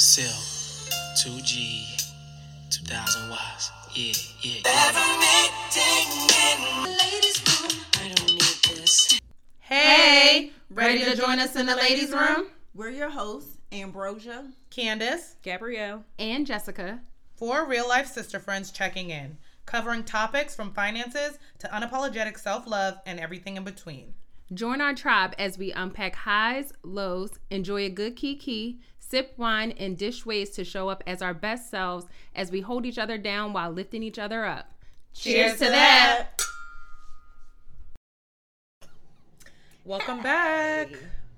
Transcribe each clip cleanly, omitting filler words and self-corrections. Sell 2G, 2,000 watts. Yeah, yeah. I don't need this. Hey, ready to join us in the ladies' room? We're your hosts, Ambrosia, Candace, Gabrielle, and Jessica. Four real-life sister friends checking in, covering topics from finances to unapologetic self-love and everything in between. Join our tribe as we unpack highs, lows, enjoy a good kiki, sip wine, and dish ways to show up as our best selves as we hold each other down while lifting each other up. Cheers to that! Welcome back.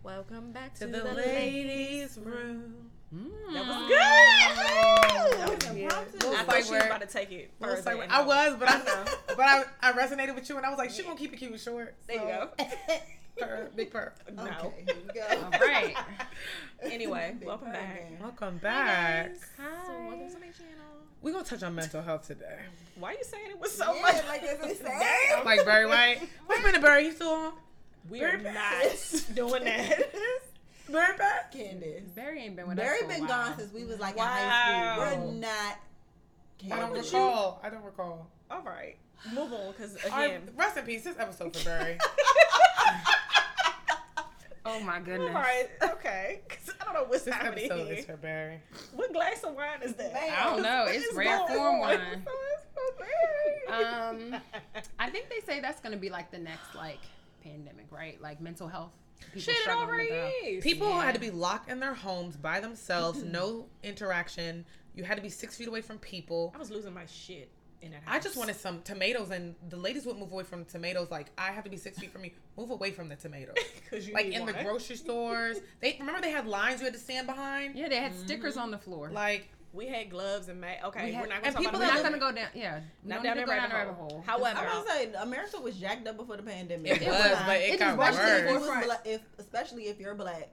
Welcome back to the ladies' room. That was good. That was impromptu. I thought she was about to take it. I was, but I resonated with you, and I was like, she's gonna keep it cute and short. So. There you go. Big purr. No. Okay, here we go. All right. Anyway, welcome back. Hi. So welcome to my channel. We're gonna touch on mental health today. Why are you saying it was so much? Like that's sad. Like Barry White. Wait a minute, Barry. You still on? We're not doing that. Barry back? Candace. Barry ain't been with us. Barry been gone since we was like in high school. We're not. Candace. I don't recall. All right. Move on, because again. Rest in peace. This episode for Barry. Oh my goodness. All right. Okay. Because I don't know what's happening. This episode is for Barry. What glass of wine is that? I don't know. It's rare form wine. So it's for Barry. I think they say that's going to be like the next pandemic, right? Like mental health. Shit, it already is. People had to be locked in their homes by themselves, no interaction. You had to be 6 feet away from people. I was losing my shit in that house. I just wanted some tomatoes, and the ladies would move away from tomatoes. Like, I have to be 6 feet from you. Move away from the tomatoes. The grocery stores. They had lines you had to stand behind? Yeah, they had stickers on the floor. Like... We had gloves and masks. Okay, we're not going to talk about that. We're not going to go down. Yeah. Not down the rabbit hole. However. I was going to say, America was jacked up before the pandemic. It was, but it got worse. Especially if you're black,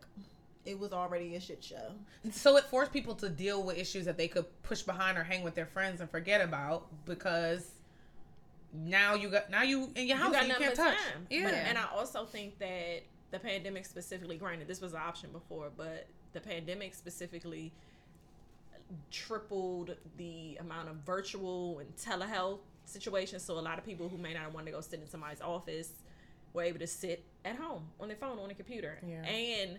it was already a shit show. So it forced people to deal with issues that they could push behind or hang with their friends and forget about because now you in your house you can't touch. Yeah. And I also think that the pandemic specifically, granted, this was an option before, but the pandemic specifically tripled the amount of virtual and telehealth situations. So a lot of people who may not want to go sit in somebody's office were able to sit at home on their phone, on their computer. Yeah. And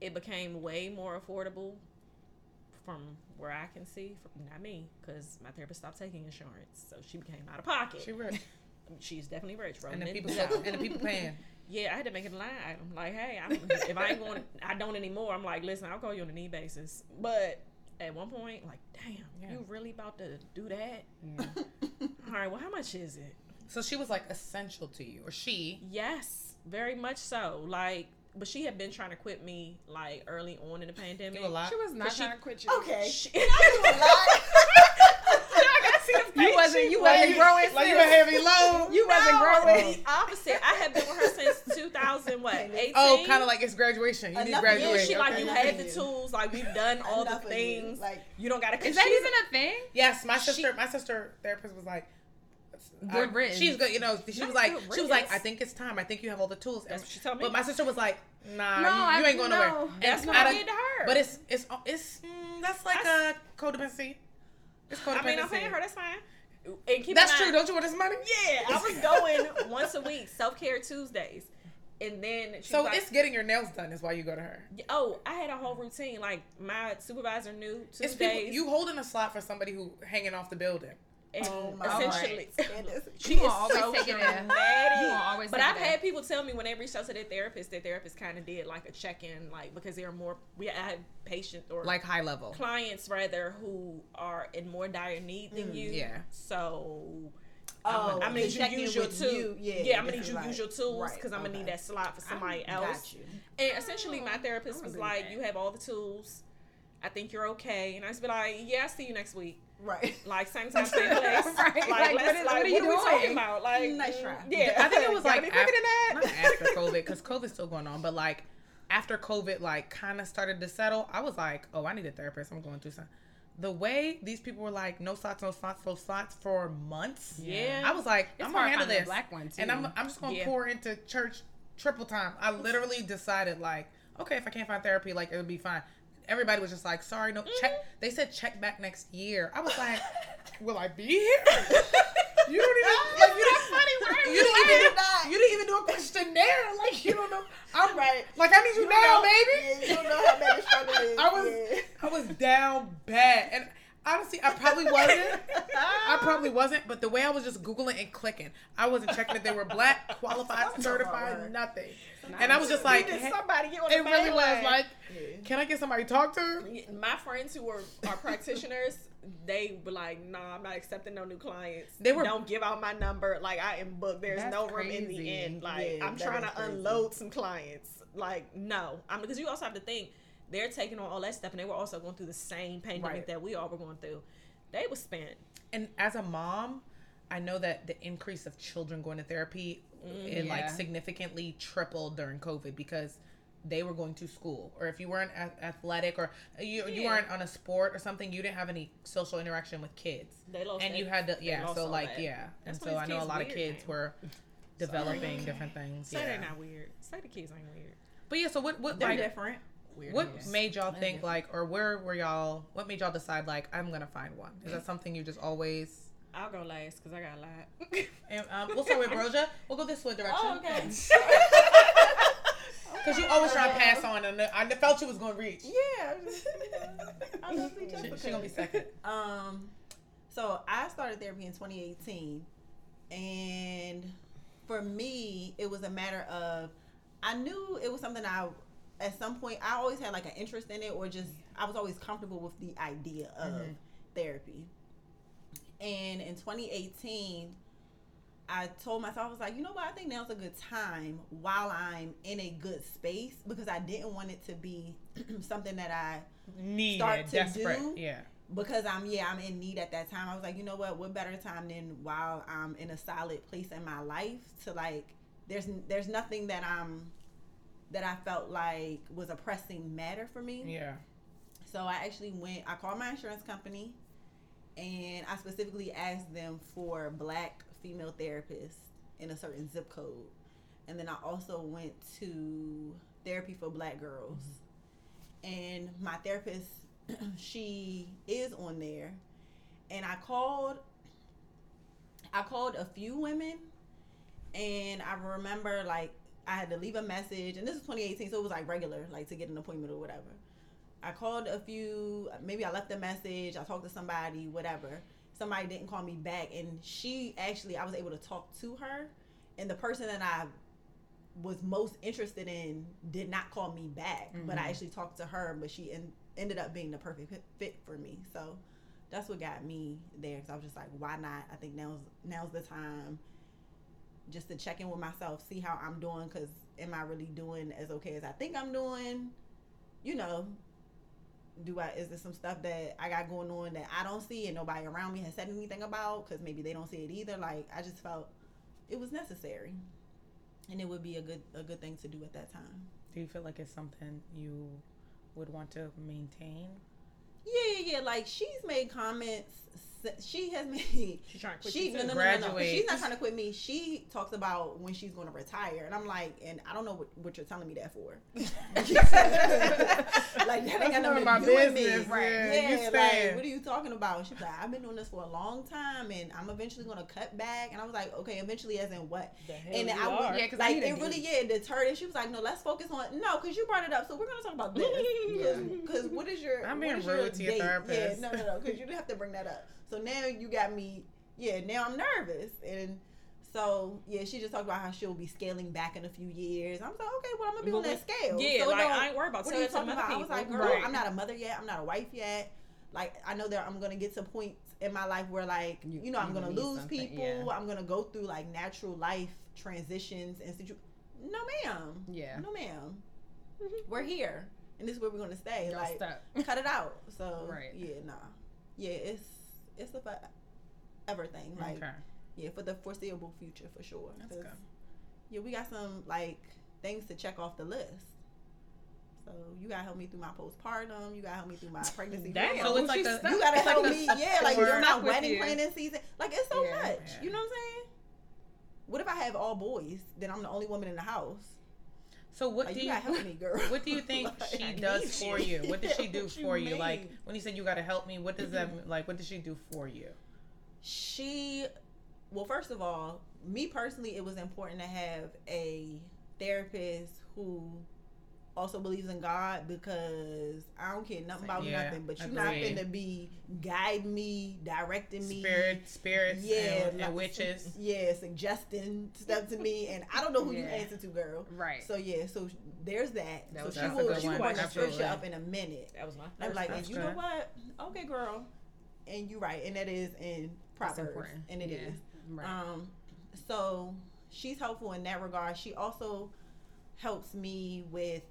it became way more affordable from where I can see. Not me, because my therapist stopped taking insurance. So she became out of pocket. She rich. She's definitely rich, bro. And the people paying. Yeah, I had to make it a line item. Like, hey, if I ain't going, I don't anymore. I'm like, listen, I'll call you on a need basis. But... At one point, like, damn, you really about to do that? Yeah. All right, well, how much is it? So she was, like, essential to you, or she? Yes, very much so. Like, but she had been trying to quit me, like, early on in the pandemic. She was not trying to quit you. Okay. You wasn't growing. Like, you were heavy low. You wasn't growing. The opposite. I have been with her since 2018. Oh, kind of like it's graduation. You need graduation. Yeah, she you had the tools. Like, we've done all the things. Like, you don't got to. Is that even a thing? Yes, my sister therapist was like, good riddance. She's good. You know, she was like, I think it's time. I think you have all the tools. That's what she told me. But my sister was like, nah, you ain't going nowhere. That's what I did to her. But it's that's like a codependency. I mean, I'm paying her. That's fine. That's true. Don't you want this money? Yeah, I was going once a week, self-care Tuesdays, and then so like, it's getting your nails done is why you go to her. Oh, I had a whole routine. Like my supervisor knew Tuesdays. It's people, you holding a slot for somebody who hanging off the building. And essentially, she is so take it. But I've had people tell me when they reached out to their therapist kind of did like a check-in, like because there are more. I had patients or like high level clients rather who are in more dire need than you. Yeah. So, I'm gonna need you use your tool. Yeah, I'm gonna need you use your tools because I'm gonna need that slot for somebody else. And essentially, my therapist was like, "You have all the tools. I think you're okay." And I just be like, "Yeah, I'll see you next week." Right. Like, same time, same place. Right. Like what are we talking about? Like, nice try. Yeah. I think it was like after COVID, because COVID's still going on, but like after COVID, like kind of started to settle, I was like, oh, I need a therapist. I'm going through something. The way these people were like, no slots for months. Yeah. I was like, I'm going to handle this. Black one too. And I'm just going to pour into church triple time. I literally decided like, okay, if I can't find therapy, like it'll be fine. everybody was just like, sorry, no, check. They said check back next year. I was like, will I be here? You don't even, like, you didn't even do a questionnaire. Like, you don't know. I'm right. Like, I need you now, baby. Yeah, you don't know how bad it's struggle is. I was down bad. And honestly, I probably wasn't. But the way I was just Googling and clicking, I wasn't checking if they were Black, qualified, certified, nothing. And I was just like, somebody get on the it really was like, can I get somebody to talk to? My friends who are practitioners, they were like, nah, I'm not accepting no new clients. Don't give out my number. Like, I am booked. There's no room in the end. Like, yeah, I'm trying to unload some clients. Like, no. Because you also have to think, they're taking on all that stuff, and they were also going through the same pandemic that we all were going through. They were spent. And as a mom, I know that the increase of children going to therapy it significantly tripled during COVID because they were going to school, or if you weren't athletic or you weren't on a sport or something, you didn't have any social interaction with kids. They lost, and you had to And so I know a lot of kids were developing different things. Say they're not weird. Say the kids ain't weird. But yeah, so what they're like, different. Weirdness. What made y'all think like, or where were y'all? What made y'all decide like, I'm gonna find one? Is that something you just always? I'll go last because I got a lot. And we'll start with Ambrosia. We'll go this way direction. Oh, okay. Because you always try to pass on, and I felt you was gonna reach. Yeah. She's gonna be second. So I started therapy in 2018, and for me, it was a matter of I knew it was something at some point I always had like an interest in it, or just I was always comfortable with the idea of therapy. And in 2018, I told myself, I was like, you know what? I think now's a good time while I'm in a good space, because I didn't want it to be something that I start to do. Yeah. Because I'm in need at that time. I was like, you know what better time than while I'm in a solid place in my life to like, there's nothing that I felt like was a pressing matter for me. Yeah. So I called my insurance company, and I specifically asked them for Black female therapists in a certain zip code. And then I also went to Therapy for Black Girls. Mm-hmm. And my therapist, she is on there. And I called a few women, and I remember like I had to leave a message, and this is 2018, so it was like regular, like to get an appointment or whatever. I called a few, maybe I left a message, I talked to somebody, whatever. Somebody didn't call me back, and I was able to talk to her, and the person that I was most interested in did not call me back, but I actually talked to her, but she ended up being the perfect fit for me. So that's what got me there, because I was just like, why not? I think now's the time just to check in with myself, see how I'm doing, because am I really doing as okay as I think I'm doing? You know, is there some stuff that I got going on that I don't see and nobody around me has said anything about, because maybe they don't see it either? Like, I just felt it was necessary, and it would be a good thing to do at that time. Do you feel like it's something you would want to maintain? Yeah. Like, she's made comments. She has made. She's trying to quit you. No. She's not trying to quit me. She talks about when she's going to retire, and I'm like, and I don't know what you're telling me that for. Like, that ain't got nothing to do with me, right? Yeah, like, what are you talking about? She's like, I've been doing this for a long time, and I'm eventually going to cut back. And I was like, okay, eventually, as in what? The hell and it deterred. And she was like, no, let's focus on because you brought it up, so we're going to talk about this. Because what is your? I'm being rude to your therapist. Yeah, no, because you didn't have to bring that up. So now you got me, now I'm nervous. And so, she just talked about how she'll be scaling back in a few years. I was like, okay, well, I'm going to be on that scale. Yeah, so I ain't worried about what are you talking about? I was like, girl, right. I'm not a mother yet. I'm not a wife yet. Like, I know that I'm going to get to points in my life where, like, you know, I'm going to lose people. Yeah. I'm going to go through, like, natural life transitions. And no, ma'am. Yeah. No, ma'am. Mm-hmm. We're here. And this is where we're going to stay. Y'all like, cut it out. So, right. Yeah, it's a forever thing, like, for the foreseeable future, for sure. That's good. Yeah, we got some, like, things to check off the list. So, you got to help me through my postpartum. You got to help me through my pregnancy. Damn, so it's like you got to help me, like, during my wedding planning season. Like, it's so much, you know what I'm saying? What if I have all boys, then I'm the only woman in the house? So what do you help me, girl? What do you think she does for you? What does she do for you? Like when you said you gotta help me, what does that mean? Like what does she do for you? She, well, first of all, me personally, it was important to have a therapist who also believes in God, because I don't care nothing about nothing, but you're not finna be guiding me, directing me, spirits, and witches, suggesting stuff to me, and I don't know who you answer to, girl. Right. So so there's that. She will want to stretch you up in a minute. That was my first. I'm like, and you know what? Okay, girl, and you're right, and that is in Proverbs, and it is. Right. So she's helpful in that regard. She also helps me with.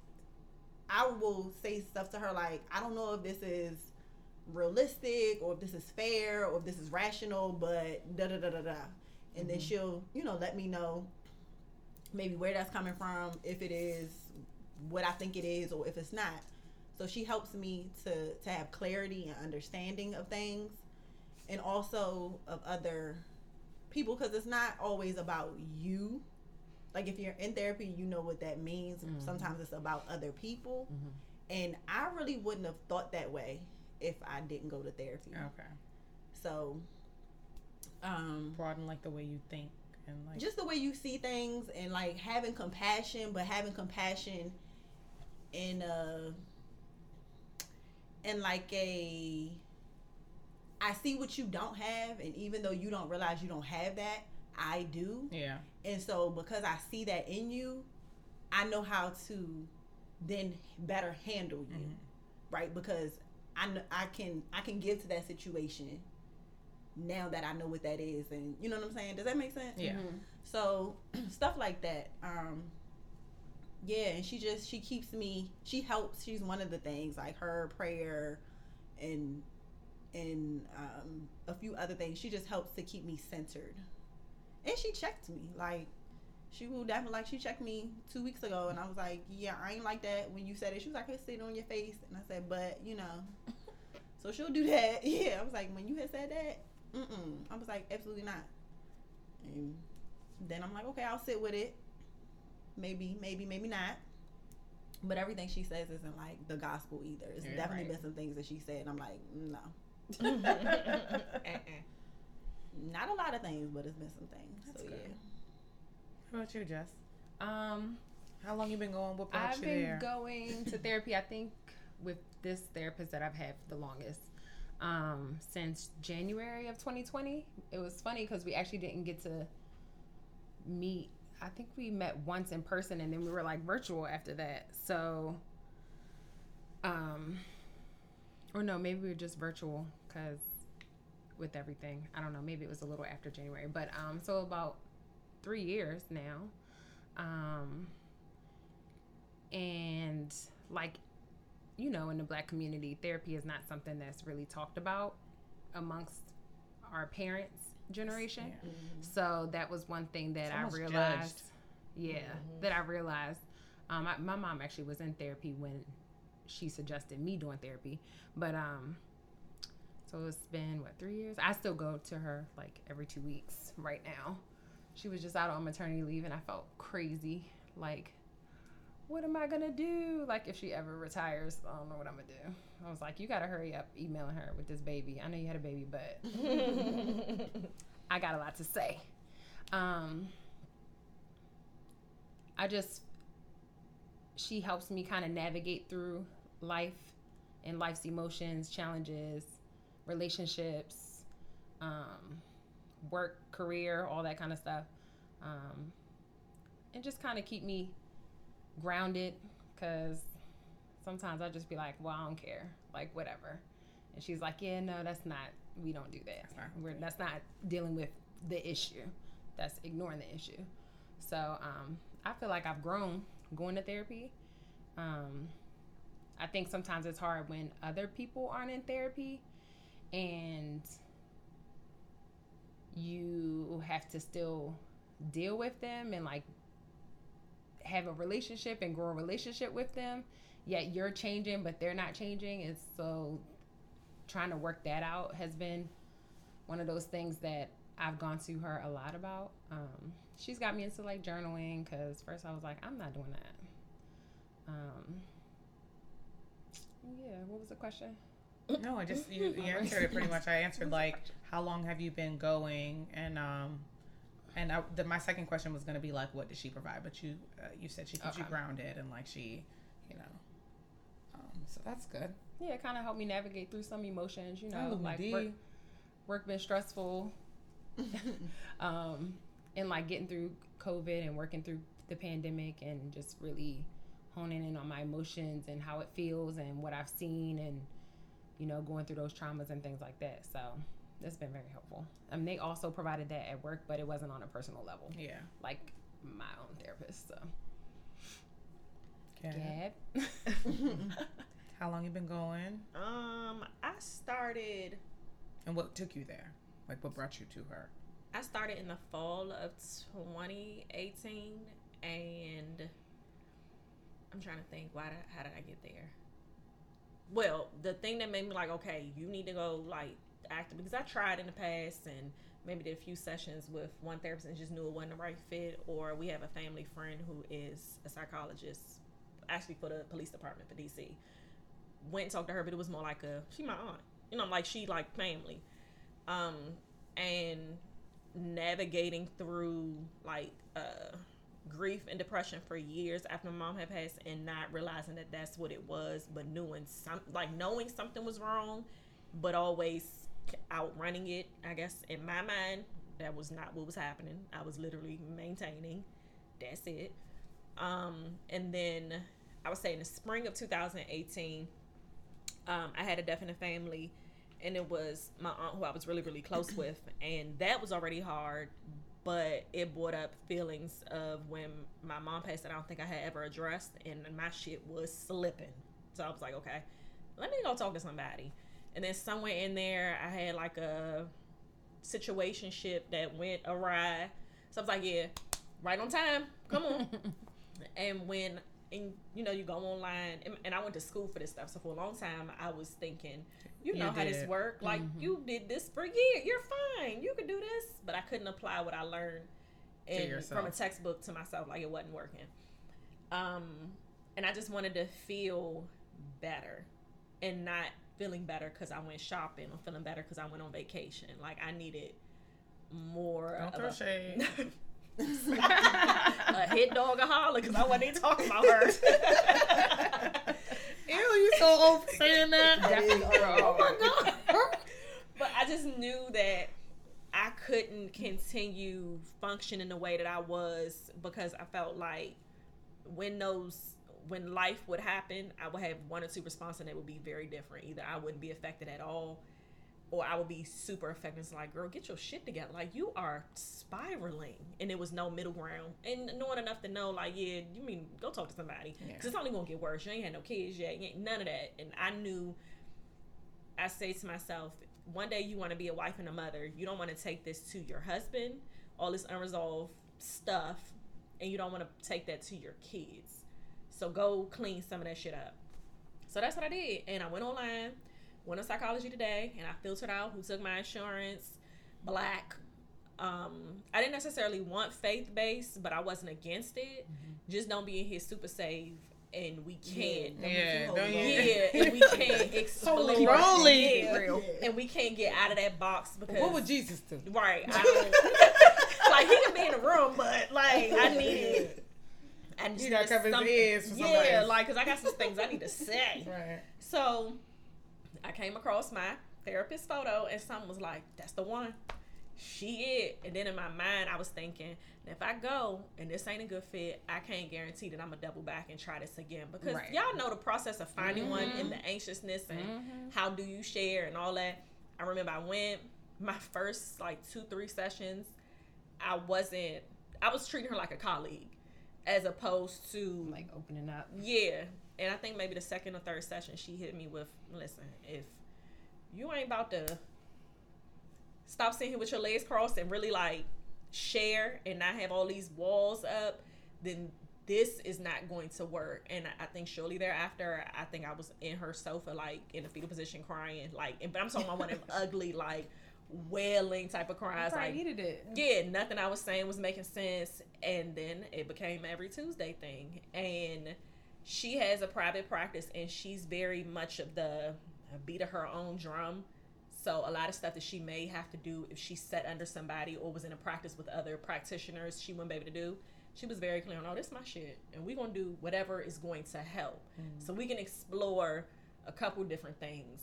I will say stuff to her like, I don't know if this is realistic or if this is fair or if this is rational, but da-da-da-da-da. And then she'll, let me know maybe where that's coming from, if it is what I think it is or if it's not. So she helps me to have clarity and understanding of things and also of other people, because it's not always about you. Like, if you're in therapy, you know what that means. Mm-hmm. Sometimes it's about other people. Mm-hmm. And I really wouldn't have thought that way if I didn't go to therapy. Okay. So. Broaden, like, the way you think. And like just the way you see things and, like, having compassion. But having compassion in like, a, I see what you don't have. And even though you don't realize you don't have that, I do. Yeah. And so because I see that in you, I know how to then better handle you. Mm-hmm. Right? Because I can give to that situation now that I know what that is, and you know what I'm saying? Does that make sense? Yeah. Mm-hmm. So stuff like that. And she keeps me, she helps. She's one of the things, like her prayer and a few other things. She just helps to keep me centered. And she checked me. Like, she will definitely, like, she checked me 2 weeks ago, and I was like, yeah, I ain't like that when you said it. She was like, it's sitting on your face. And I said, but, so she'll do that. Yeah, I was like, when you had said that, I was like, absolutely not. And then I'm like, okay, I'll sit with it. Maybe, maybe not. But everything she says isn't, like, the gospel either. It's been some things that she said, and I'm like, no. Not a lot of things, but it's been some things. That's so good. Yeah. How about you, Jess? How long you been going? What brought you there? I've been going to therapy, I think, with this therapist that I've had for the longest, since January of 2020. It was funny because we actually didn't get to meet. I think we met once in person, and then we were like virtual after that. So, or no, maybe we were just virtual because. With everything, I don't know, maybe it was a little after January, but so about 3 years now, and like, in the Black community, therapy is not something that's really talked about amongst our parents' generation. Yeah. Mm-hmm. So that was one thing that I realized. Judged. Yeah, mm-hmm. That I realized. My mom actually was in therapy when she suggested me doing therapy, but so it's been, 3 years? I still go to her, every 2 weeks right now. She was just out on maternity leave, and I felt crazy. Like, what am I going to do? Like, if she ever retires, I don't know what I'm going to do. I was like, you got to hurry up emailing her with this baby. I know you had a baby, but I got a lot to say. She helps me kind of navigate through life and life's emotions, challenges, relationships, work, career, all that kind of stuff, and just kind of keep me grounded, because sometimes I'll just be like, well, I don't care, like, whatever. And she's like, yeah, no, we don't do that. That's not dealing with the issue. That's ignoring the issue. So I feel like I've grown going to therapy. I think sometimes it's hard when other people aren't in therapy, and you have to still deal with them and like have a relationship and grow a relationship with them, yet you're changing but they're not changing. And so trying to work that out has been one of those things that I've gone to her a lot about. She's got me into like journaling, because first I was like, I'm not doing that. Yeah, what was the question? No, I just, you answered it pretty much. I answered, like, how long have you been going? And my second question was going to be, like, what did she provide? But you said she kept you grounded and, like, she, you know. So that's good. Yeah, it kind of helped me navigate through some emotions, you know, like work been stressful. And, like, getting through COVID and working through the pandemic and just really honing in on my emotions and how it feels and what I've seen and, you know, going through those traumas and things like that. So that's been very helpful. I mean, they also provided that at work, but it wasn't on a personal level. Yeah. Like my own therapist, so. Gab. How long you been going? I started. And what took you there? Like, what brought you to her? I started in the fall of 2018, and I'm trying to think, how did I get there? Well, the thing that made me like, okay, you need to go, like, active, because I tried in the past and maybe did a few sessions with one therapist and just knew it wasn't the right fit, or we have a family friend who is a psychologist, actually for the police department for DC. Went and talked to her, but it was more like she my aunt. You know, like, she like family. And navigating through, like, grief and depression for years after my mom had passed and not realizing that that's what it was, but knowing something was wrong, but always outrunning it. I guess in my mind, that was not what was happening. I was literally maintaining. That's it. And then I would say in the spring of 2018, I had a death in the family, and it was my aunt who I was really, really close with. And that was already hard, but it brought up feelings of when my mom passed that I don't think I had ever addressed, and my shit was slipping. So I was like, okay, let me go talk to somebody. And then somewhere in there, I had like a situationship that went awry. So I was like, yeah, right on time. Come on. And you know, you go online, and I went to school for this stuff. So for a long time, I was thinking, you know how this works. Like, you did this for a year. You're fine. You can do this. But I couldn't apply what I learned from a textbook to myself. Like, it wasn't working. And I just wanted to feel better, and not feeling better because I went shopping, or feeling better because I went on vacation. Like, I needed more. Don't throw shade. A hit dog a holler, because I wasn't even talking about her. Ew, you so old for saying that. Oh my God. But I just knew that I couldn't continue functioning the way that I was, because I felt like when life would happen, I would have one or two responses, and they would be very different. Either I wouldn't be affected at all, or I would be super affected. It's like, girl, get your shit together. Like, you are spiraling. And there was no middle ground. And knowing enough to know, like, yeah, you mean go talk to somebody. Yeah. Because it's only going to get worse. You ain't had no kids yet. You ain't none of that. And I knew, I say to myself, one day you want to be a wife and a mother. You don't want to take this to your husband, all this unresolved stuff. And you don't want to take that to your kids. So go clean some of that shit up. So that's what I did. And I went online. Went on Psychology Today, and I filtered out who took my insurance, Black. I didn't necessarily want faith-based, but I wasn't against it. Mm-hmm. Just don't be in here super safe, and we can't. And we can't explore. And we can't get out of that box, because what would Jesus do? Right. Like, he could be in the room, but, like, I needed. I just, you gotta cover his ears for somebody else. Like, because I got some things I need to say. Right. So I came across my therapist photo, and someone was like, that's the one. She it. And then in my mind, I was thinking, if I go and this ain't a good fit, I can't guarantee that I'm going to double back and try this again. Because y'all know the process of finding one, and the anxiousness, and how do you share and all that. I remember I went my first, like, 2-3 sessions. I was treating her like a colleague as opposed to, like, opening up. Yeah. And I think maybe the second or third session, she hit me with, listen, if you ain't about to stop sitting here with your legs crossed and really, like, share and not have all these walls up, then this is not going to work. And I think shortly thereafter, I think I was in her sofa, like, in a fetal position crying. But I'm talking about one of them ugly, like, wailing type of cries. I needed it. Yeah, nothing I was saying was making sense. And then it became every Tuesday thing. And she has a private practice, and she's very much of the beat of her own drum. So a lot of stuff that she may have to do if she sat under somebody or was in a practice with other practitioners, she wouldn't be able to do. She was very clear on, oh, this is my shit, and we're going to do whatever is going to help. Mm-hmm. So we can explore a couple different things.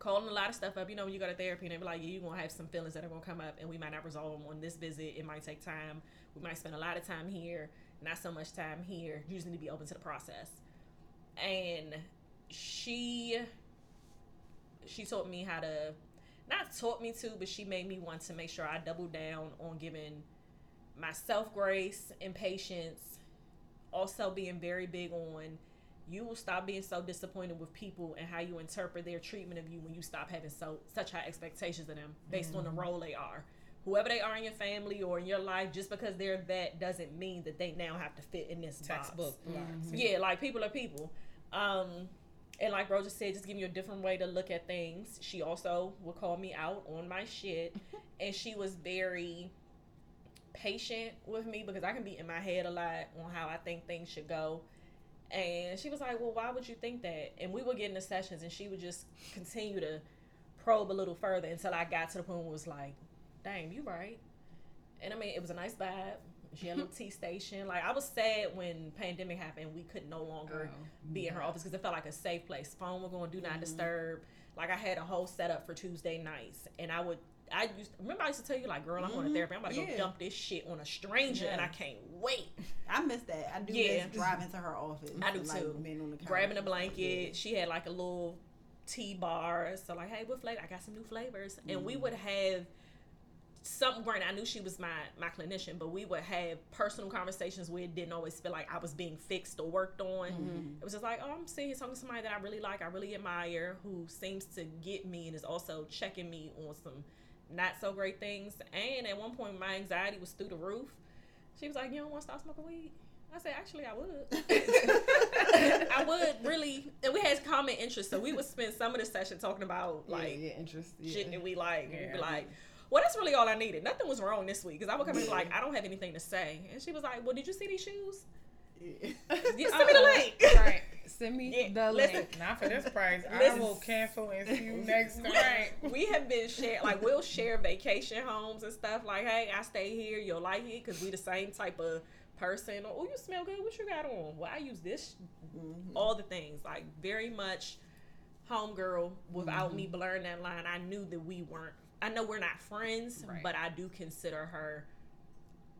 Calling a lot of stuff up. You know, when you go to therapy and they be like, yeah, you're going to have some feelings that are going to come up, and we might not resolve them on this visit. It might take time. We might spend a lot of time here, not so much time here. You just need to be open to the process. And she taught me how to, not taught me to, but she made me want to make sure I double down on giving myself grace and patience. Also being very big on, you will stop being so disappointed with people and how you interpret their treatment of you when you stop having such high expectations of them based on the role they are. Whoever they are in your family or in your life, just because they're that doesn't mean that they now have to fit in this textbook box. Mm-hmm. Yeah, like people are people. And like Roger said, just giving you a different way to look at things. She also would call me out on my shit. And she was very patient with me because I can be in my head a lot on how I think things should go. And she was like, well, why would you think that? And we would get into sessions, and she would just continue to probe a little further until I got to the point where it was like, damn, you right. And I mean, it was a nice vibe. She had a little tea station. Like, I was sad when pandemic happened, we could no longer be in her office because it felt like a safe place. Phone was going to do not disturb. Like, I had a whole setup for Tuesday nights, and I used to tell you, like, girl, I'm going to therapy. I'm about to go dump this shit on a stranger, and I can't wait. I miss that. I do miss driving to her office. I do, like, too. Being on the couch. Grabbing a blanket. Yeah. She had, like, a little tea bar. So, like, hey, what flavor? I got some new flavors. And we would have some, granted, I knew she was my clinician, but we would have personal conversations where it didn't always feel like I was being fixed or worked on. It was just like, oh, I'm sitting here talking to somebody that I really like, I really admire, who seems to get me and is also checking me on some not so great things. And at one point my anxiety was through the roof. She was like, you don't want to stop smoking weed? I said, actually, I would. I would, really. And we had common interests, so we would spend some of the session talking about, like, shit that we like. Yeah. We'd be like, well, that's really all I needed. Nothing was wrong this week, because I would come in like, I don't have anything to say. And she was like, well, did you see these shoes? Yeah. Send me the link. Right. Send me the link. Not for this price. I will cancel and see you next time. Right. We have been sharing, like, we'll share vacation homes and stuff. Like, hey, I stay here. You'll like it because we the same type of person. Or, oh, you smell good. What you got on? Well, I use this. All the things. Like, very much homegirl without me blurring that line. I knew that we weren't. I know we're not friends, but I do consider her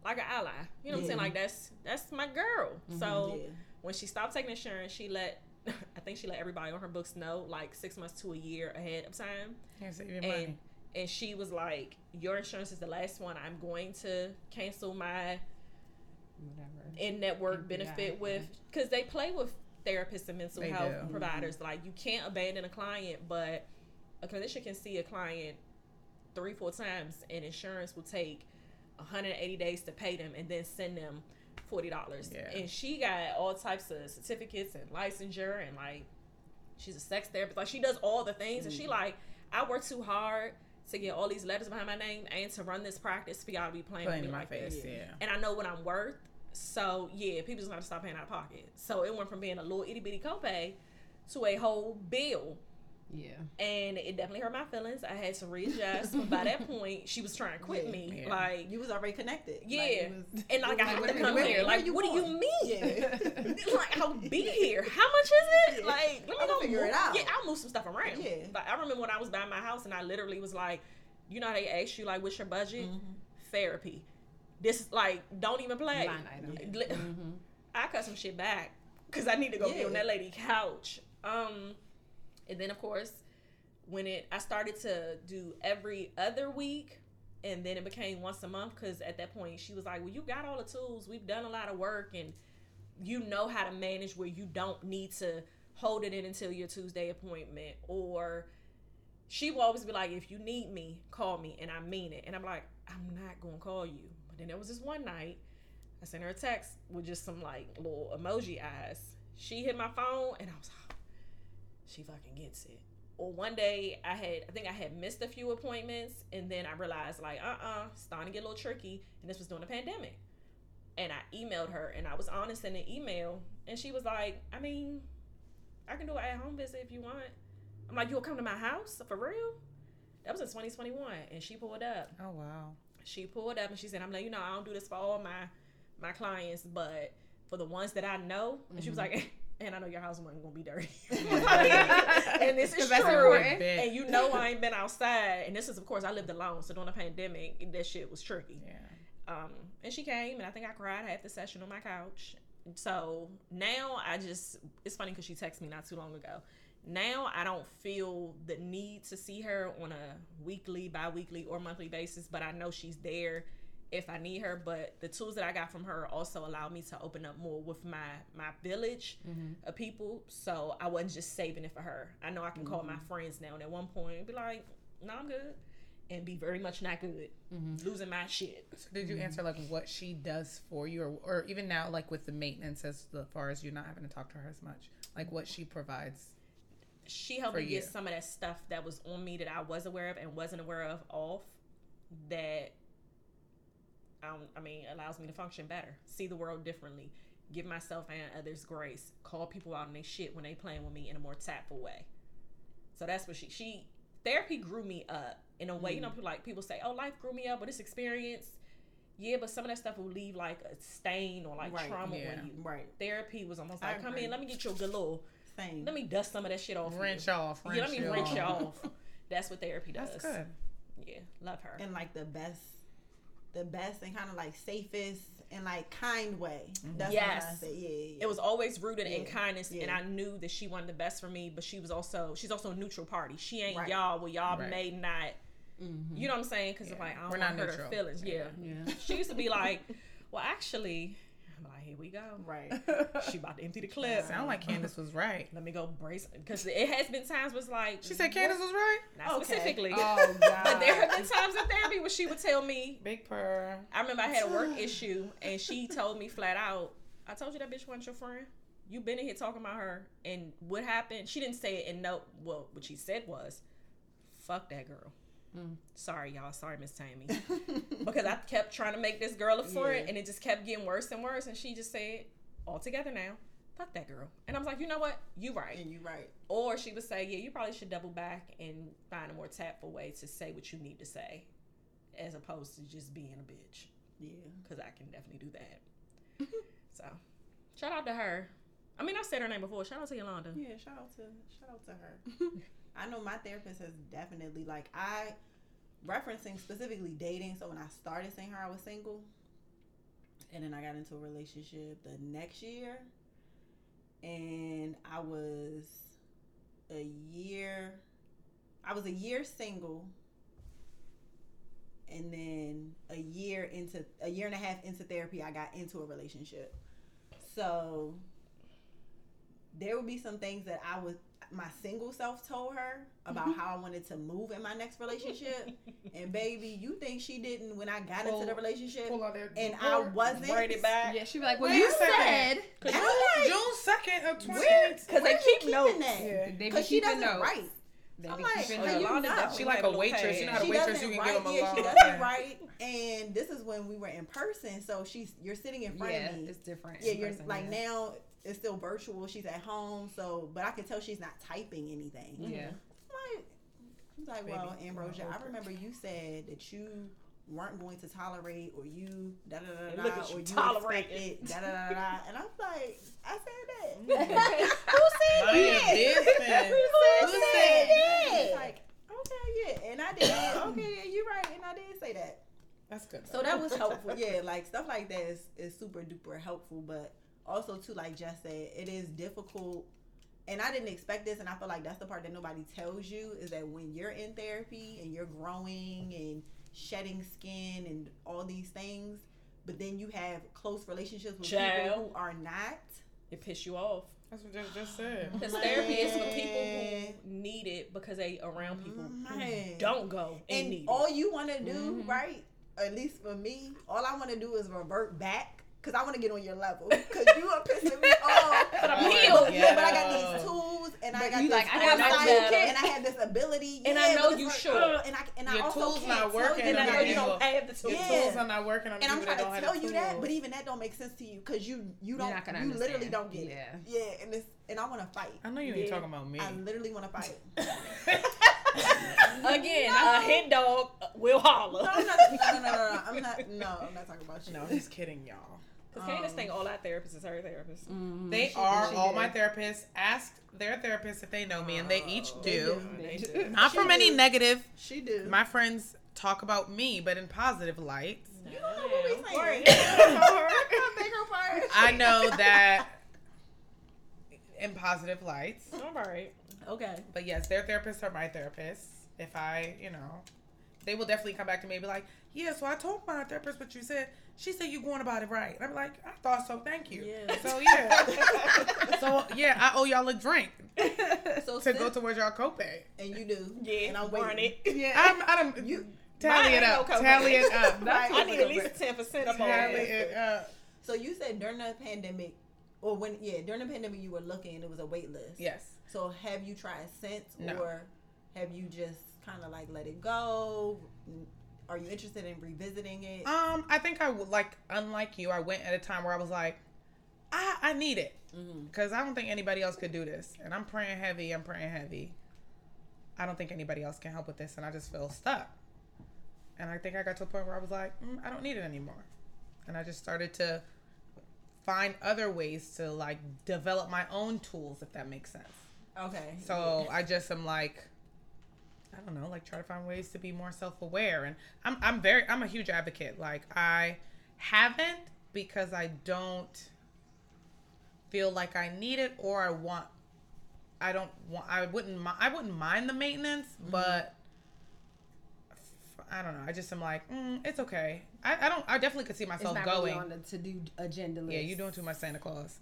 like an ally. You know what I'm saying? Like, that's my girl. So when she stopped taking insurance, I think she let everybody on her books know, like, 6 months to a year ahead of time. And she was like, your insurance is the last one. I'm going to cancel my in-network benefit with, because they play with therapists and mental health providers. Like, you can't abandon a client, but a clinician can see a client 3-4 times, and insurance will take 180 days to pay them and then send them $40. And she got all types of certificates and licensure, and, like, she's a sex therapist. Like, she does all the things, and she like, I work too hard to get all these letters behind my name and to run this practice for y'all to be playing with me like this. And I know what I'm worth. So people just have to stop paying out of pocket. So it went from being a little itty bitty copay to a whole bill. And it definitely hurt my feelings. I had to readjust, but by that point she was trying to quit me. Like, you was already connected. Like, was, and like, I have to come here. Like, what do you mean? Like, I'll be here. How much is it? Like, let me I'll go figure it out. Yeah, I'll move some stuff around. Like, I remember when I was buying my house, and I literally was like, you know how they ask you, like, what's your budget? Therapy. This is like, don't even play. Line item. I cut some shit back because I need to go be on that lady couch. And then, of course, when I started to do every other week, and then it became once a month, because at that point she was like, well, you got all the tools. We've done a lot of work, and you know how to manage where you don't need to hold it in until your Tuesday appointment. Or she will always be like, if you need me, call me, and I mean it. And I'm like, I'm not going to call you. But then there was this one night, I sent her a text with just some, like, little emoji eyes. She hit my phone, and I was like, she fucking gets it. Or one day I think I had missed a few appointments, and then I realized, like, it's starting to get a little tricky, and this was during the pandemic. And I emailed her, and I was honest in the email, and she was like, I mean, I can do an at-home visit if you want. I'm like, you'll come to my house? For real? That was in 2021, and she pulled up. Oh, wow. She pulled up, and she said, I'm like, you know, I don't do this for all my clients, but for the ones that I know, and she was like, and I know your house wasn't going to be dirty. And this is true. And you know I ain't been outside. And this is, of course, I lived alone, so during the pandemic, that shit was tricky. Yeah. And she came, and I think I cried half the session on my couch. So now I just, it's funny because she texted me not too long ago. Now I don't feel the need to see her on a weekly, bi-weekly, or monthly basis, but I know she's there if I need her. But the tools that I got from her also allowed me to open up more with my village of people. So I wasn't just saving it for her. I know I can call my friends now, and at one point be like, no, I'm good. And be very much not good, losing my shit. So did you answer like what she does for you, or even now like with the maintenance as far as you not having to talk to her as much, like what she provides? She helped me get some of that stuff that was on me that I was aware of and wasn't aware of off. That allows me to function better, see the world differently, give myself and others grace, call people out on their shit when they playing with me in a more tactful way. So that's what she therapy grew me up. In a way, you know, like people say, oh, life grew me up with this experience. Yeah, but some of that stuff will leave like a stain or like trauma on you. Right. Therapy was almost like, come in, let me get you a good little thing. Let me dust some of that shit off. Wrench you off. That's what therapy does. That's good. Yeah, love her. And like the best and kind of like safest and like kind way. That's what I said. Yeah. It was always rooted in kindness, and I knew that she wanted the best for me, but she's also a neutral party. She ain't y'all. Well, y'all may not. You know what I'm saying? Because if I don't want to hurt her feelings, she used to be like, "Well, actually," I'm like, "Here we go." Right? She about to empty the clip. Sound like Candace was right. Let me go brace, because it has been times where it's like she said Candace was right, not specifically. Oh God! But there have been times in therapy where she would tell me, "Big purr." I remember I had a work issue, and she told me flat out, "I told you that bitch wasn't your friend. You been in here talking about her, and what happened?" She didn't say it, and no, well, what she said was, "Fuck that girl." Sorry, y'all. Sorry, Miss Tammy. Because I kept trying to make this girl a friend, and it just kept getting worse and worse. And she just said, all together now, fuck that girl. And I was like, you know what? You right. And you right. Or she would say, yeah, you probably should double back and find a more tactful way to say what you need to say, as opposed to just being a bitch. Yeah. Because I can definitely do that. So, shout out to her. I mean, I've said her name before. Shout out to Yolanda. Yeah, shout out to her. I know my therapist has definitely, like, I, referencing specifically dating, so when I started seeing her, I was single, and then I got into a relationship the next year, and I was a year single, and then a year and a half into therapy, I got into a relationship, so there would be some things that my single self told her about how I wanted to move in my next relationship, and baby, you think she didn't when I got into the relationship, and I wasn't. It back. Yeah, she was like, "Well, you said June 2nd of 20." Because they keep notes. Because she doesn't write. I'm like, you know, she like a waitress. You know how to waitress, you can give them a loan. She doesn't write. And this is when we were in person, so you're sitting in front of me. Yeah, it's different. Yeah, you're like now. It's still virtual. She's at home, so but I can tell she's not typing anything. Yeah, I'm like, well, Ambrosia, I remember you said that you weren't going to tolerate, or you da da da da, or you tolerate da da da da, and I'm like, I said that. Who said that? Like, okay, yeah, and I did. Okay, yeah, you're right, and I did say that. That's good. So that was helpful. Yeah, like stuff like that is super duper helpful, but. Also, too, like Jess said, it is difficult, and I didn't expect this, and I feel like that's the part that nobody tells you, is that when you're in therapy and you're growing and shedding skin and all these things, but then you have close relationships with people who are not. It pisses you off. That's what Jess just said. Because therapy is for people who need it because they around people who don't go and need it. And all you want to do, right, at least for me, all I want to do is revert back. Because I want to get on your level. Because you are pissing me off. But I'm healed. Yeah, but I got these tools. and I got this like, and I have this ability, and I know you should, and I also can't tell you that I don't have the tools. Your tools are not working on you, and I'm trying to tell you that, but even that don't make sense to you because you don't, you literally don't get it. Yeah, and I want to fight. I know you ain't talking about me. I literally want to fight. Again, a hen dog will holler. No. I'm not talking about you. No, I'm just kidding, y'all. Because Candace think all our therapists is her therapist. Mm, they are. All my therapists ask their therapists if they know me, and they each do. They do. Not from any negative. She do. My friends talk about me, but in positive light. You don't know what we saying. I know that in positive lights. All right. Okay. But yes, their therapists are my therapists. If I, they will definitely come back to me and be like, yeah, so I told my therapist what you said. She said you're going about it right. I'm like, I thought so. Thank you. Yeah. So, I owe y'all a drink go towards y'all copay. And you do. Yeah. And I'm waiting. It. Yeah. I'm tally it up. No tally it up. I need at least 10% up on that. Tally it up. So you said during the pandemic, during the pandemic you were looking and it was a wait list. Yes. So have you tried since or have you just kind of like let it go? Are you interested in revisiting it? I think I would, unlike you, I went at a time where I was like, I need it. Because I don't think anybody else could do this. And I'm praying heavy. I don't think anybody else can help with this. And I just feel stuck. And I think I got to a point where I was like, I don't need it anymore. And I just started to find other ways to, develop my own tools, if that makes sense. Okay. So I just am like... I don't know, try to find ways to be more self-aware. And I'm a huge advocate. I haven't because I don't feel like I need it or I wouldn't mind the maintenance, but I don't know. I just am like, it's okay. I definitely could see myself it's not going. Really on the to-do agenda list. Yeah, you're doing too much Santa Claus.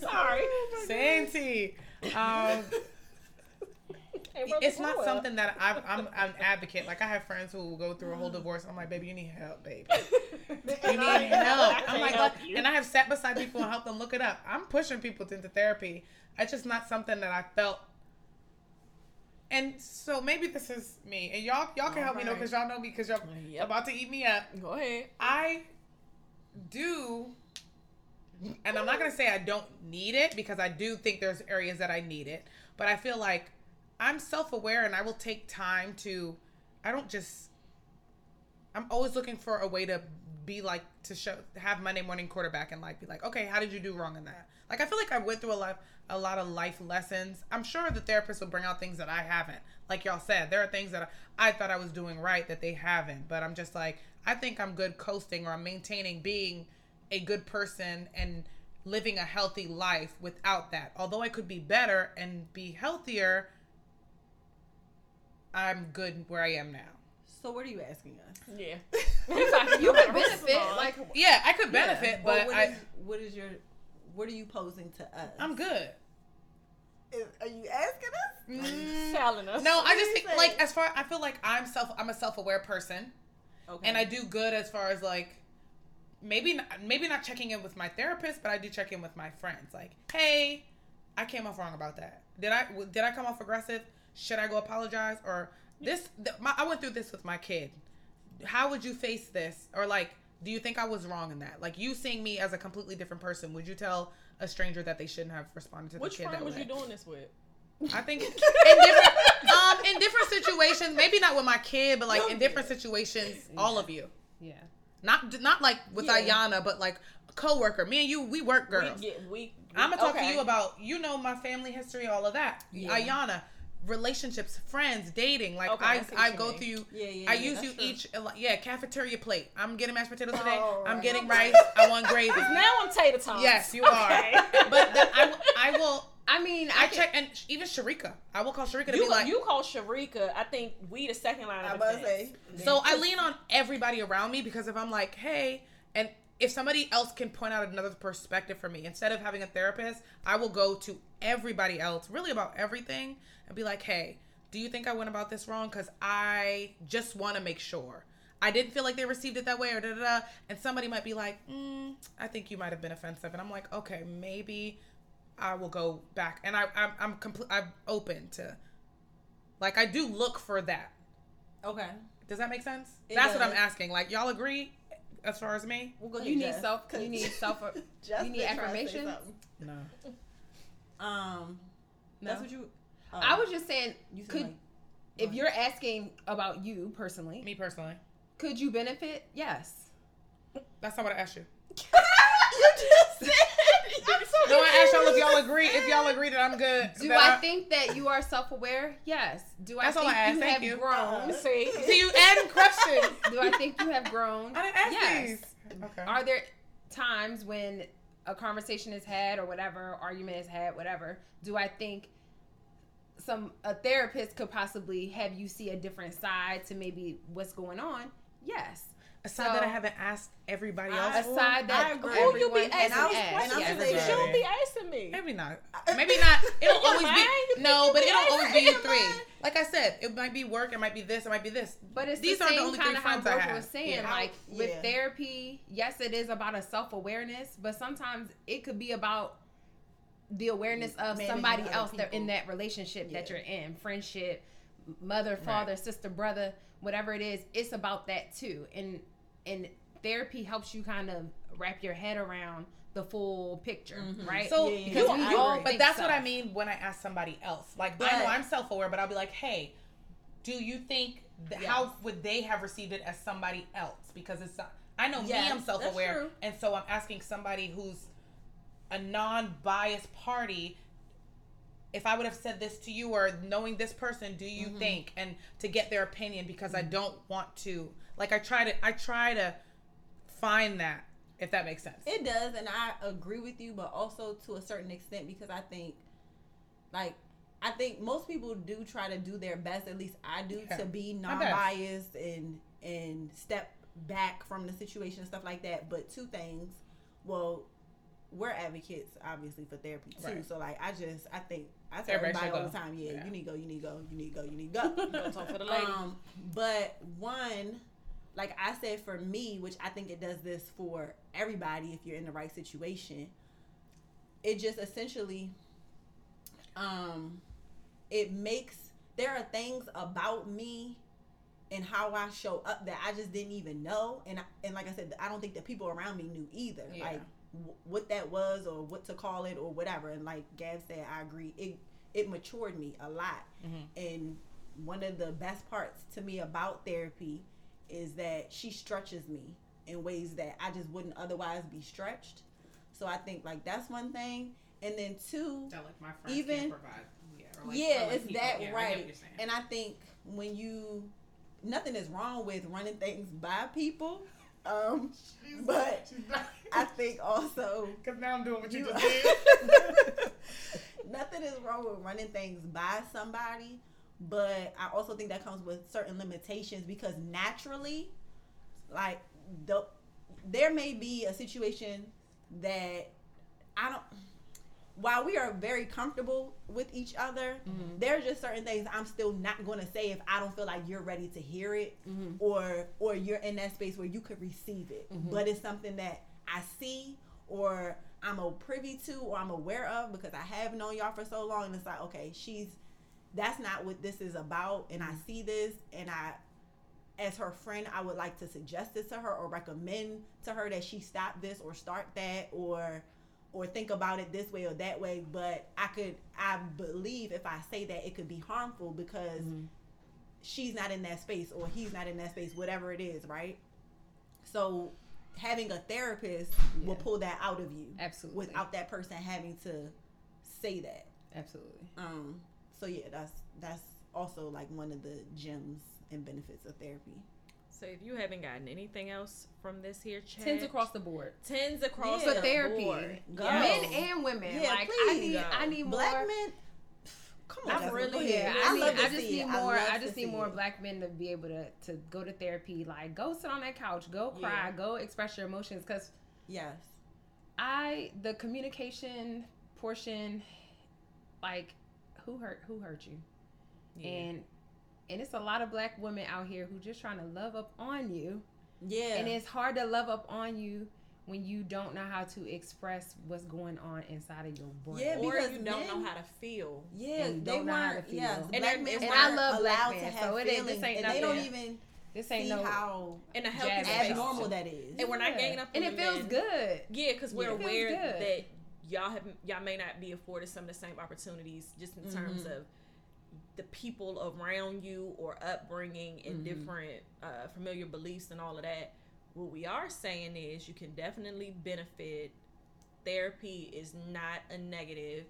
Sorry. Santy. It's not something that I'm an advocate. I have friends who will go through a whole divorce. I'm like, baby, you need help, baby. You need help. I'm like, and I have sat beside people and helped them look it up. I'm pushing people into therapy. It's just not something that I felt. And so maybe this is me. And y'all can help me know because y'all know me because y'all about to eat me up. Go ahead. I do... And I'm not going to say I don't need it because I do think there's areas that I need it. But I feel like I'm self-aware and I will take time to, I'm always looking for a way to be have Monday morning quarterback and be like, okay, how did you do wrong in that? I feel like I went through a lot of life lessons. I'm sure the therapist will bring out things that I haven't. Like y'all said, there are things that I thought I was doing right that they haven't. But I'm just like, I think I'm good coasting or I'm maintaining being a good person and living a healthy life without that. Although I could be better and be healthier, I'm good where I am now. So what are you asking us? Yeah. You could benefit. Yeah, I could benefit, but what are you posing to us? I'm good. Are you asking us? Telling us. No, I just think I feel like I'm a self-aware person. Okay. And I do good as far as maybe not checking in with my therapist, but I do check in with my friends. Hey, I came off wrong about that. Did I come off aggressive? Should I go apologize? Or I went through this with my kid. How would you face this? Or do you think I was wrong in that? You seeing me as a completely different person, would you tell a stranger that they shouldn't have responded to the kid that way? Which friend was you doing this with? I think in different situations, maybe not with my kid, but in different situations, all of you. Yeah. Not with Ayana, but a coworker. Me and you, we work, girls. I'm gonna talk to you about my family history, all of that. Yeah. Ayana, relationships, friends, dating. I go through. I use you each. Cafeteria plate. I'm getting mashed potatoes today. Oh, I'm getting rice. I want gravy. Now I'm tater tots. Yes, you are. But then I will. I mean, I check, and even Sharika. I will call Sharika to be like... You call Sharika, I think we the second line of defense. So I lean on everybody around me because if I'm like, hey, and if somebody else can point out another perspective for me, instead of having a therapist, I will go to everybody else, really about everything, and be like, hey, do you think I went about this wrong? Because I just want to make sure. I didn't feel like they received it that way, or da-da-da. And somebody might be like, I think you might have been offensive. And I'm like, okay, maybe I will go back. And I'm open to, like, I do look for that. Okay. Does that make sense? That's what I'm asking. Like, y'all agree as far as me? We'll go. You need affirmation? No. No. That's what you... I was just saying, if you're asking about you personally... Me personally. Could you benefit? Yes. That's not what I asked you. You just said... No, I asked y'all if y'all agree. If y'all agree that I'm good. Do I think that you are self-aware? Yes. Do I think you have grown? See, you adding questions. Do I think you have grown? I didn't ask these. Okay. Are there times when a conversation is had or whatever, argument is had, whatever, do I think a therapist could possibly have you see a different side to maybe what's going on? Yes. Aside that I haven't asked everybody else. Aside that who you be asking, yes. You'll be asking me. Maybe not. It'll always be no, but it'll always be you three. Like I said, it might be work. It might be this. It might be this. But it's these the same are the only kind of how Brooke was saying. Yeah. Like with therapy, yes, it is about a self-awareness, but sometimes it could be about the awareness of somebody else that in that relationship that you're in, friendship, mother, father, sister, brother, whatever it is. It's about that too, and therapy helps you kind of wrap your head around the full picture, right? So, but that's what I mean when I ask somebody else. Like, I know I'm self-aware, but I'll be like, hey, do you think, how would they have received it as somebody else? Because it's not, I know me, I'm self-aware. And so I'm asking somebody who's a non-biased party, if I would have said this to you or knowing this person, do you think? And to get their opinion, because I don't want to, like, I try to find that, if that makes sense. It does, and I agree with you, but also to a certain extent, because I think most people do try to do their best, at least I do, to be non-biased and step back from the situation and stuff like that. But two things, well, we're advocates, obviously, for therapy too. Right. So, like, I tell everybody all the time, you need to go. Don't talk for the lady. But one, like I said, for me, which I think it does this for everybody if you're in the right situation, it just essentially, there are things about me and how I show up that I just didn't even know, and like I said, I don't think the people around me knew either. Yeah. Like, what that was or what to call it or whatever. And like Gab said, I agree. It matured me a lot. And one of the best parts to me about therapy is that she stretches me in ways that I just wouldn't otherwise be stretched. So I think, like, that's one thing. And then two, that, like, my friends even provide. Right. And I think when nothing is wrong with running things by people. But I think also, because now I'm doing what you just did. Nothing is wrong with running things by somebody, but I also think that comes with certain limitations, because naturally, like, there may be a situation that while we are very comfortable with each other, there are just certain things I'm still not going to say if I don't feel like you're ready to hear it, or you're in that space where you could receive it. But it's something that I see, or I'm privy to, or I'm aware of, because I have known y'all for so long, and it's like, okay, that's not what this is about, and I see this, and as her friend, I would like to suggest this to her or recommend to her that she stop this or start that or think about it this way or that way, but I believe if I say that, it could be harmful because she's not in that space or he's not in that space, whatever it is, right? So having a therapist will pull that out of you. Absolutely. Without that person having to say that. Absolutely. So yeah, that's also like one of the gems and benefits of therapy. So if you haven't gotten anything else from this here chat, 10s across the board. 10s across the therapy. Board. Go. Men and women. Yeah, like, please. I need black more. Black men. Come on. I just need more black men to be able to go to therapy. Like, go sit on that couch. Go cry. Yeah. Go express your emotions. Because the communication portion, like, who hurt you? Yeah. And And it's a lot of black women out here who just trying to love up on you. Yeah. And it's hard to love up on you when you don't know how to express what's going on inside of your brain. Yeah, or you don't know how to feel. Yeah, and they weren't. Yeah, and I love black men, so it ain't. This ain't nothing. They don't even. This ain't no how in a healthy space normal that is. And we're not ganging up on them. And it feels good. Yeah, because we're aware that y'all may not be afforded some of the same opportunities, just in terms of the people around you or upbringing and different familiar beliefs and all of that. What we are saying is you can definitely benefit. Therapy is not a negative.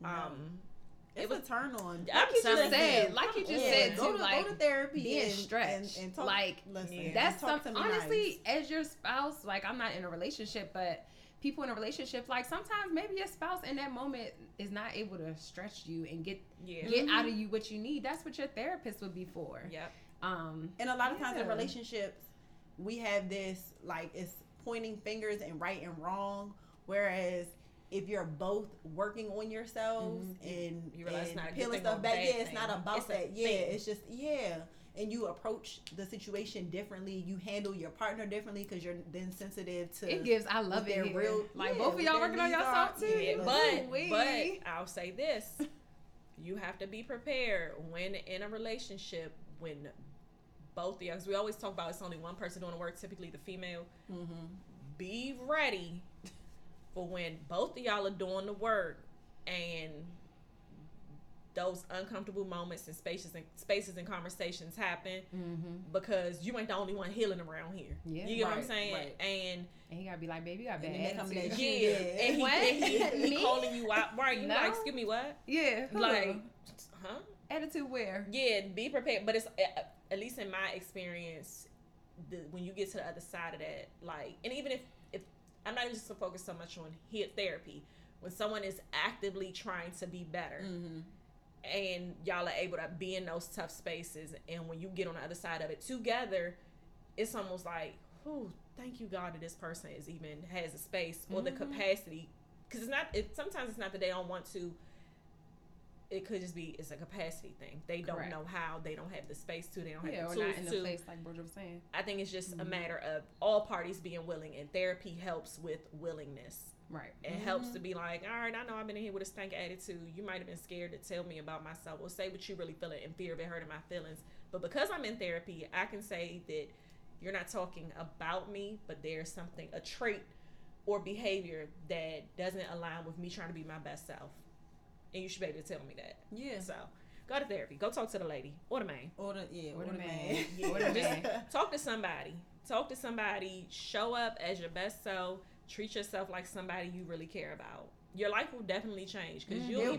No. It was a turn on. Like you just said, too, like go to therapy, being stretched, and talk, like listen, that's something. Honestly, nice. As your spouse, like I'm not in a relationship, but people in a relationship, like sometimes maybe your spouse in that moment is not able to stretch you and get out of you what you need. That's what your therapist would be for. Yep. And a lot of times in relationships, we have this like it's pointing fingers and right and wrong, whereas if you're both working on yourselves and you realize and not peeling stuff back, it's not about it's that. Yeah, it's just and you approach the situation differently. You handle your partner differently because you're then sensitive to it. Gives I love it. Real, like both of y'all working on yourself too. Yeah, but I'll say this: you have to be prepared when in a relationship when. Both of y'all, because we always talk about it's only one person doing the work, typically the female. Mm-hmm. Be ready for when both of y'all are doing the work and those uncomfortable moments and spaces and conversations happen because you ain't the only one healing around here. Yeah, you get what I'm saying? Right. And he gotta be like, baby, you got bad attitude. Yeah, and he calling you out. Right, you like, excuse me, what? Yeah, like, huh? Attitude where? Yeah, be prepared, but it's. At least in my experience, when you get to the other side of that, like, and even if I'm not just focused so much on therapy, when someone is actively trying to be better and y'all are able to be in those tough spaces, and when you get on the other side of it together, it's almost like, oh, thank you God that this person is even has a space or the capacity, because sometimes it's not that they don't want to. It could just be, it's a capacity thing. They don't know how, they don't have the space to, they don't have the tools to. Yeah, or not in the place, like Bridget was saying. I think it's just a matter of all parties being willing, and therapy helps with willingness. Right. It helps to be like, all right, I know I've been in here with a stank attitude. You might have been scared to tell me about myself or say what you really feeling in fear of it hurting my feelings. But because I'm in therapy, I can say that you're not talking about me, but there's something, a trait or behavior that doesn't align with me trying to be my best self. And you should be able to tell me that. Yeah. So, go to therapy. Go talk to the lady. Or the man. Or the man. Yeah. Or the man. Talk to somebody. Show up as your best self. Treat yourself like somebody you really care about. Your life will definitely change. Because you'll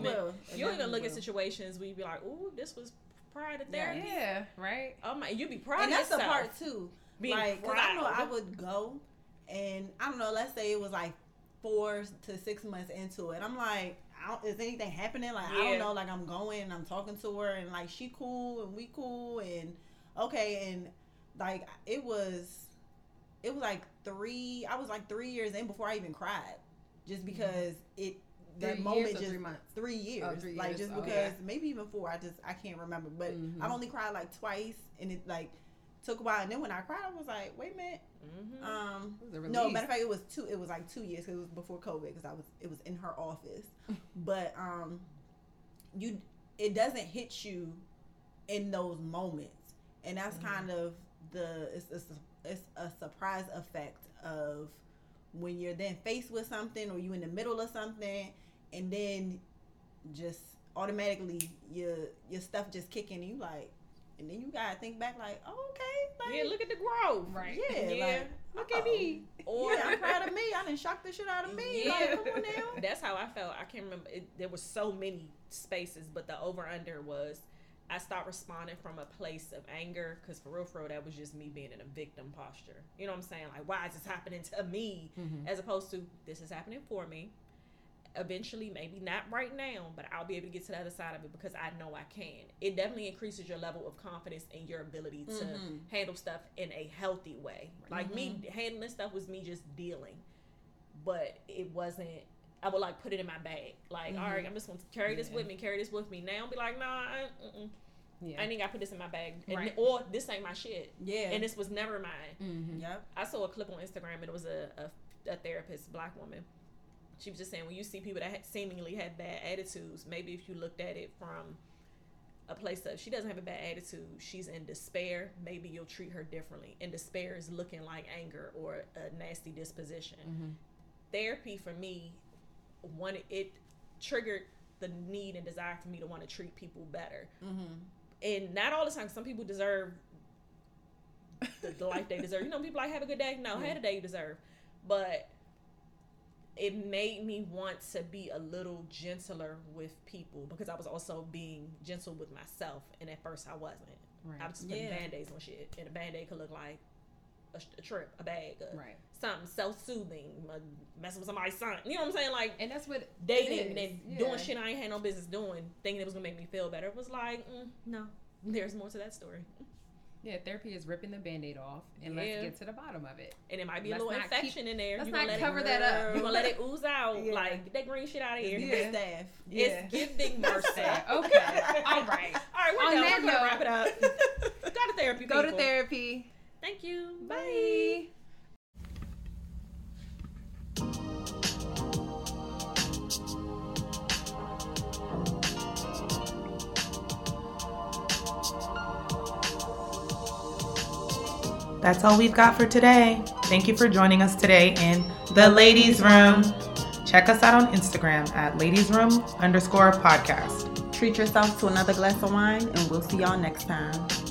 even look at situations where you be like, ooh, this was prior to therapy. Yeah, right. Oh my, you be proud of yourself. And that's the part, too. Being like, because I know I would go, and I don't know, let's say it was like 4 to 6 months into it. I'm like, is anything happening? Like, I don't know. Like, I'm going and I'm talking to her and, like, she cool and we cool and okay. And, like, it was like 3 years in before I even cried. Just because that moment just 3 months. 3 years. Oh, 3 years. Like, just because maybe even 4. I can't remember. But I've only cried, like, twice and it, like, took a while. And then when I cried, I was like, wait a minute. No, matter of fact, it was like 2 years because it was before COVID because it was in her office. But it doesn't hit you in those moments, and that's kind of it's a surprise effect of when you're then faced with something or you in the middle of something, and then just automatically your stuff just kicking and you like. And then you gotta think back, like, oh, okay, like, yeah, look at the growth, right? Yeah, yeah. Like, look at me. Or I'm proud of me. I done shocked the shit out of me. Yeah. Like, come on now. That's how I felt. I can't remember. There were so many spaces, but the over under was, I stopped responding from a place of anger because for real, that was just me being in a victim posture. You know what I'm saying? Like, why is this happening to me? Mm-hmm. As opposed to this is happening for me. Eventually, maybe not right now, but I'll be able to get to the other side of it because I know I can. It definitely increases your level of confidence and your ability to handle stuff in a healthy way. Like me handling stuff was me just dealing, but it wasn't. I would like put it in my bag. Like, all right, I'm just going to carry this with me. Now I'll be like, nah, Yeah. I think I put this in my bag, and, right. or this ain't my shit. Yeah, and this was never mine. Mm-hmm. Yep. I saw a clip on Instagram, and it was a therapist, black woman. She was just saying, when you see people that seemingly have bad attitudes, maybe if you looked at it from a place of, she doesn't have a bad attitude, she's in despair, maybe you'll treat her differently. And despair is looking like anger or a nasty disposition. Mm-hmm. Therapy for me, one, it triggered the need and desire for me to want to treat people better. Mm-hmm. And not all the time, some people deserve the life they deserve. You know, people like, have a good day. No, yeah. Had a day you deserve. But it made me want to be a little gentler with people, because I was also being gentle with myself, and at first I wasn't. Right. I was just putting Band-Aids on shit, and a Band-Aid could look like a trip, a bag, something self-soothing, messing with somebody's son. You know what I'm saying? Like, and that's what dating and doing shit I ain't had no business doing, thinking it was gonna make me feel better. It was like, no, there's more to that story. Yeah, therapy is ripping the Band-Aid off, and let's get to the bottom of it. And it might be a little infection in there. Let's not cover that up. You're going to let it ooze out. Yeah. Like, get that green shit out of here. Yeah. Staff. Yeah. It's giving more staff. Okay. All right, we're done. We're going to wrap it up. Go to therapy, people. Go to therapy. Thank you. Bye. That's all we've got for today. Thank you for joining us today in The Ladies Room. Check us out on Instagram at ladiesroom_podcast. Treat yourself to another glass of wine, and we'll see y'all next time.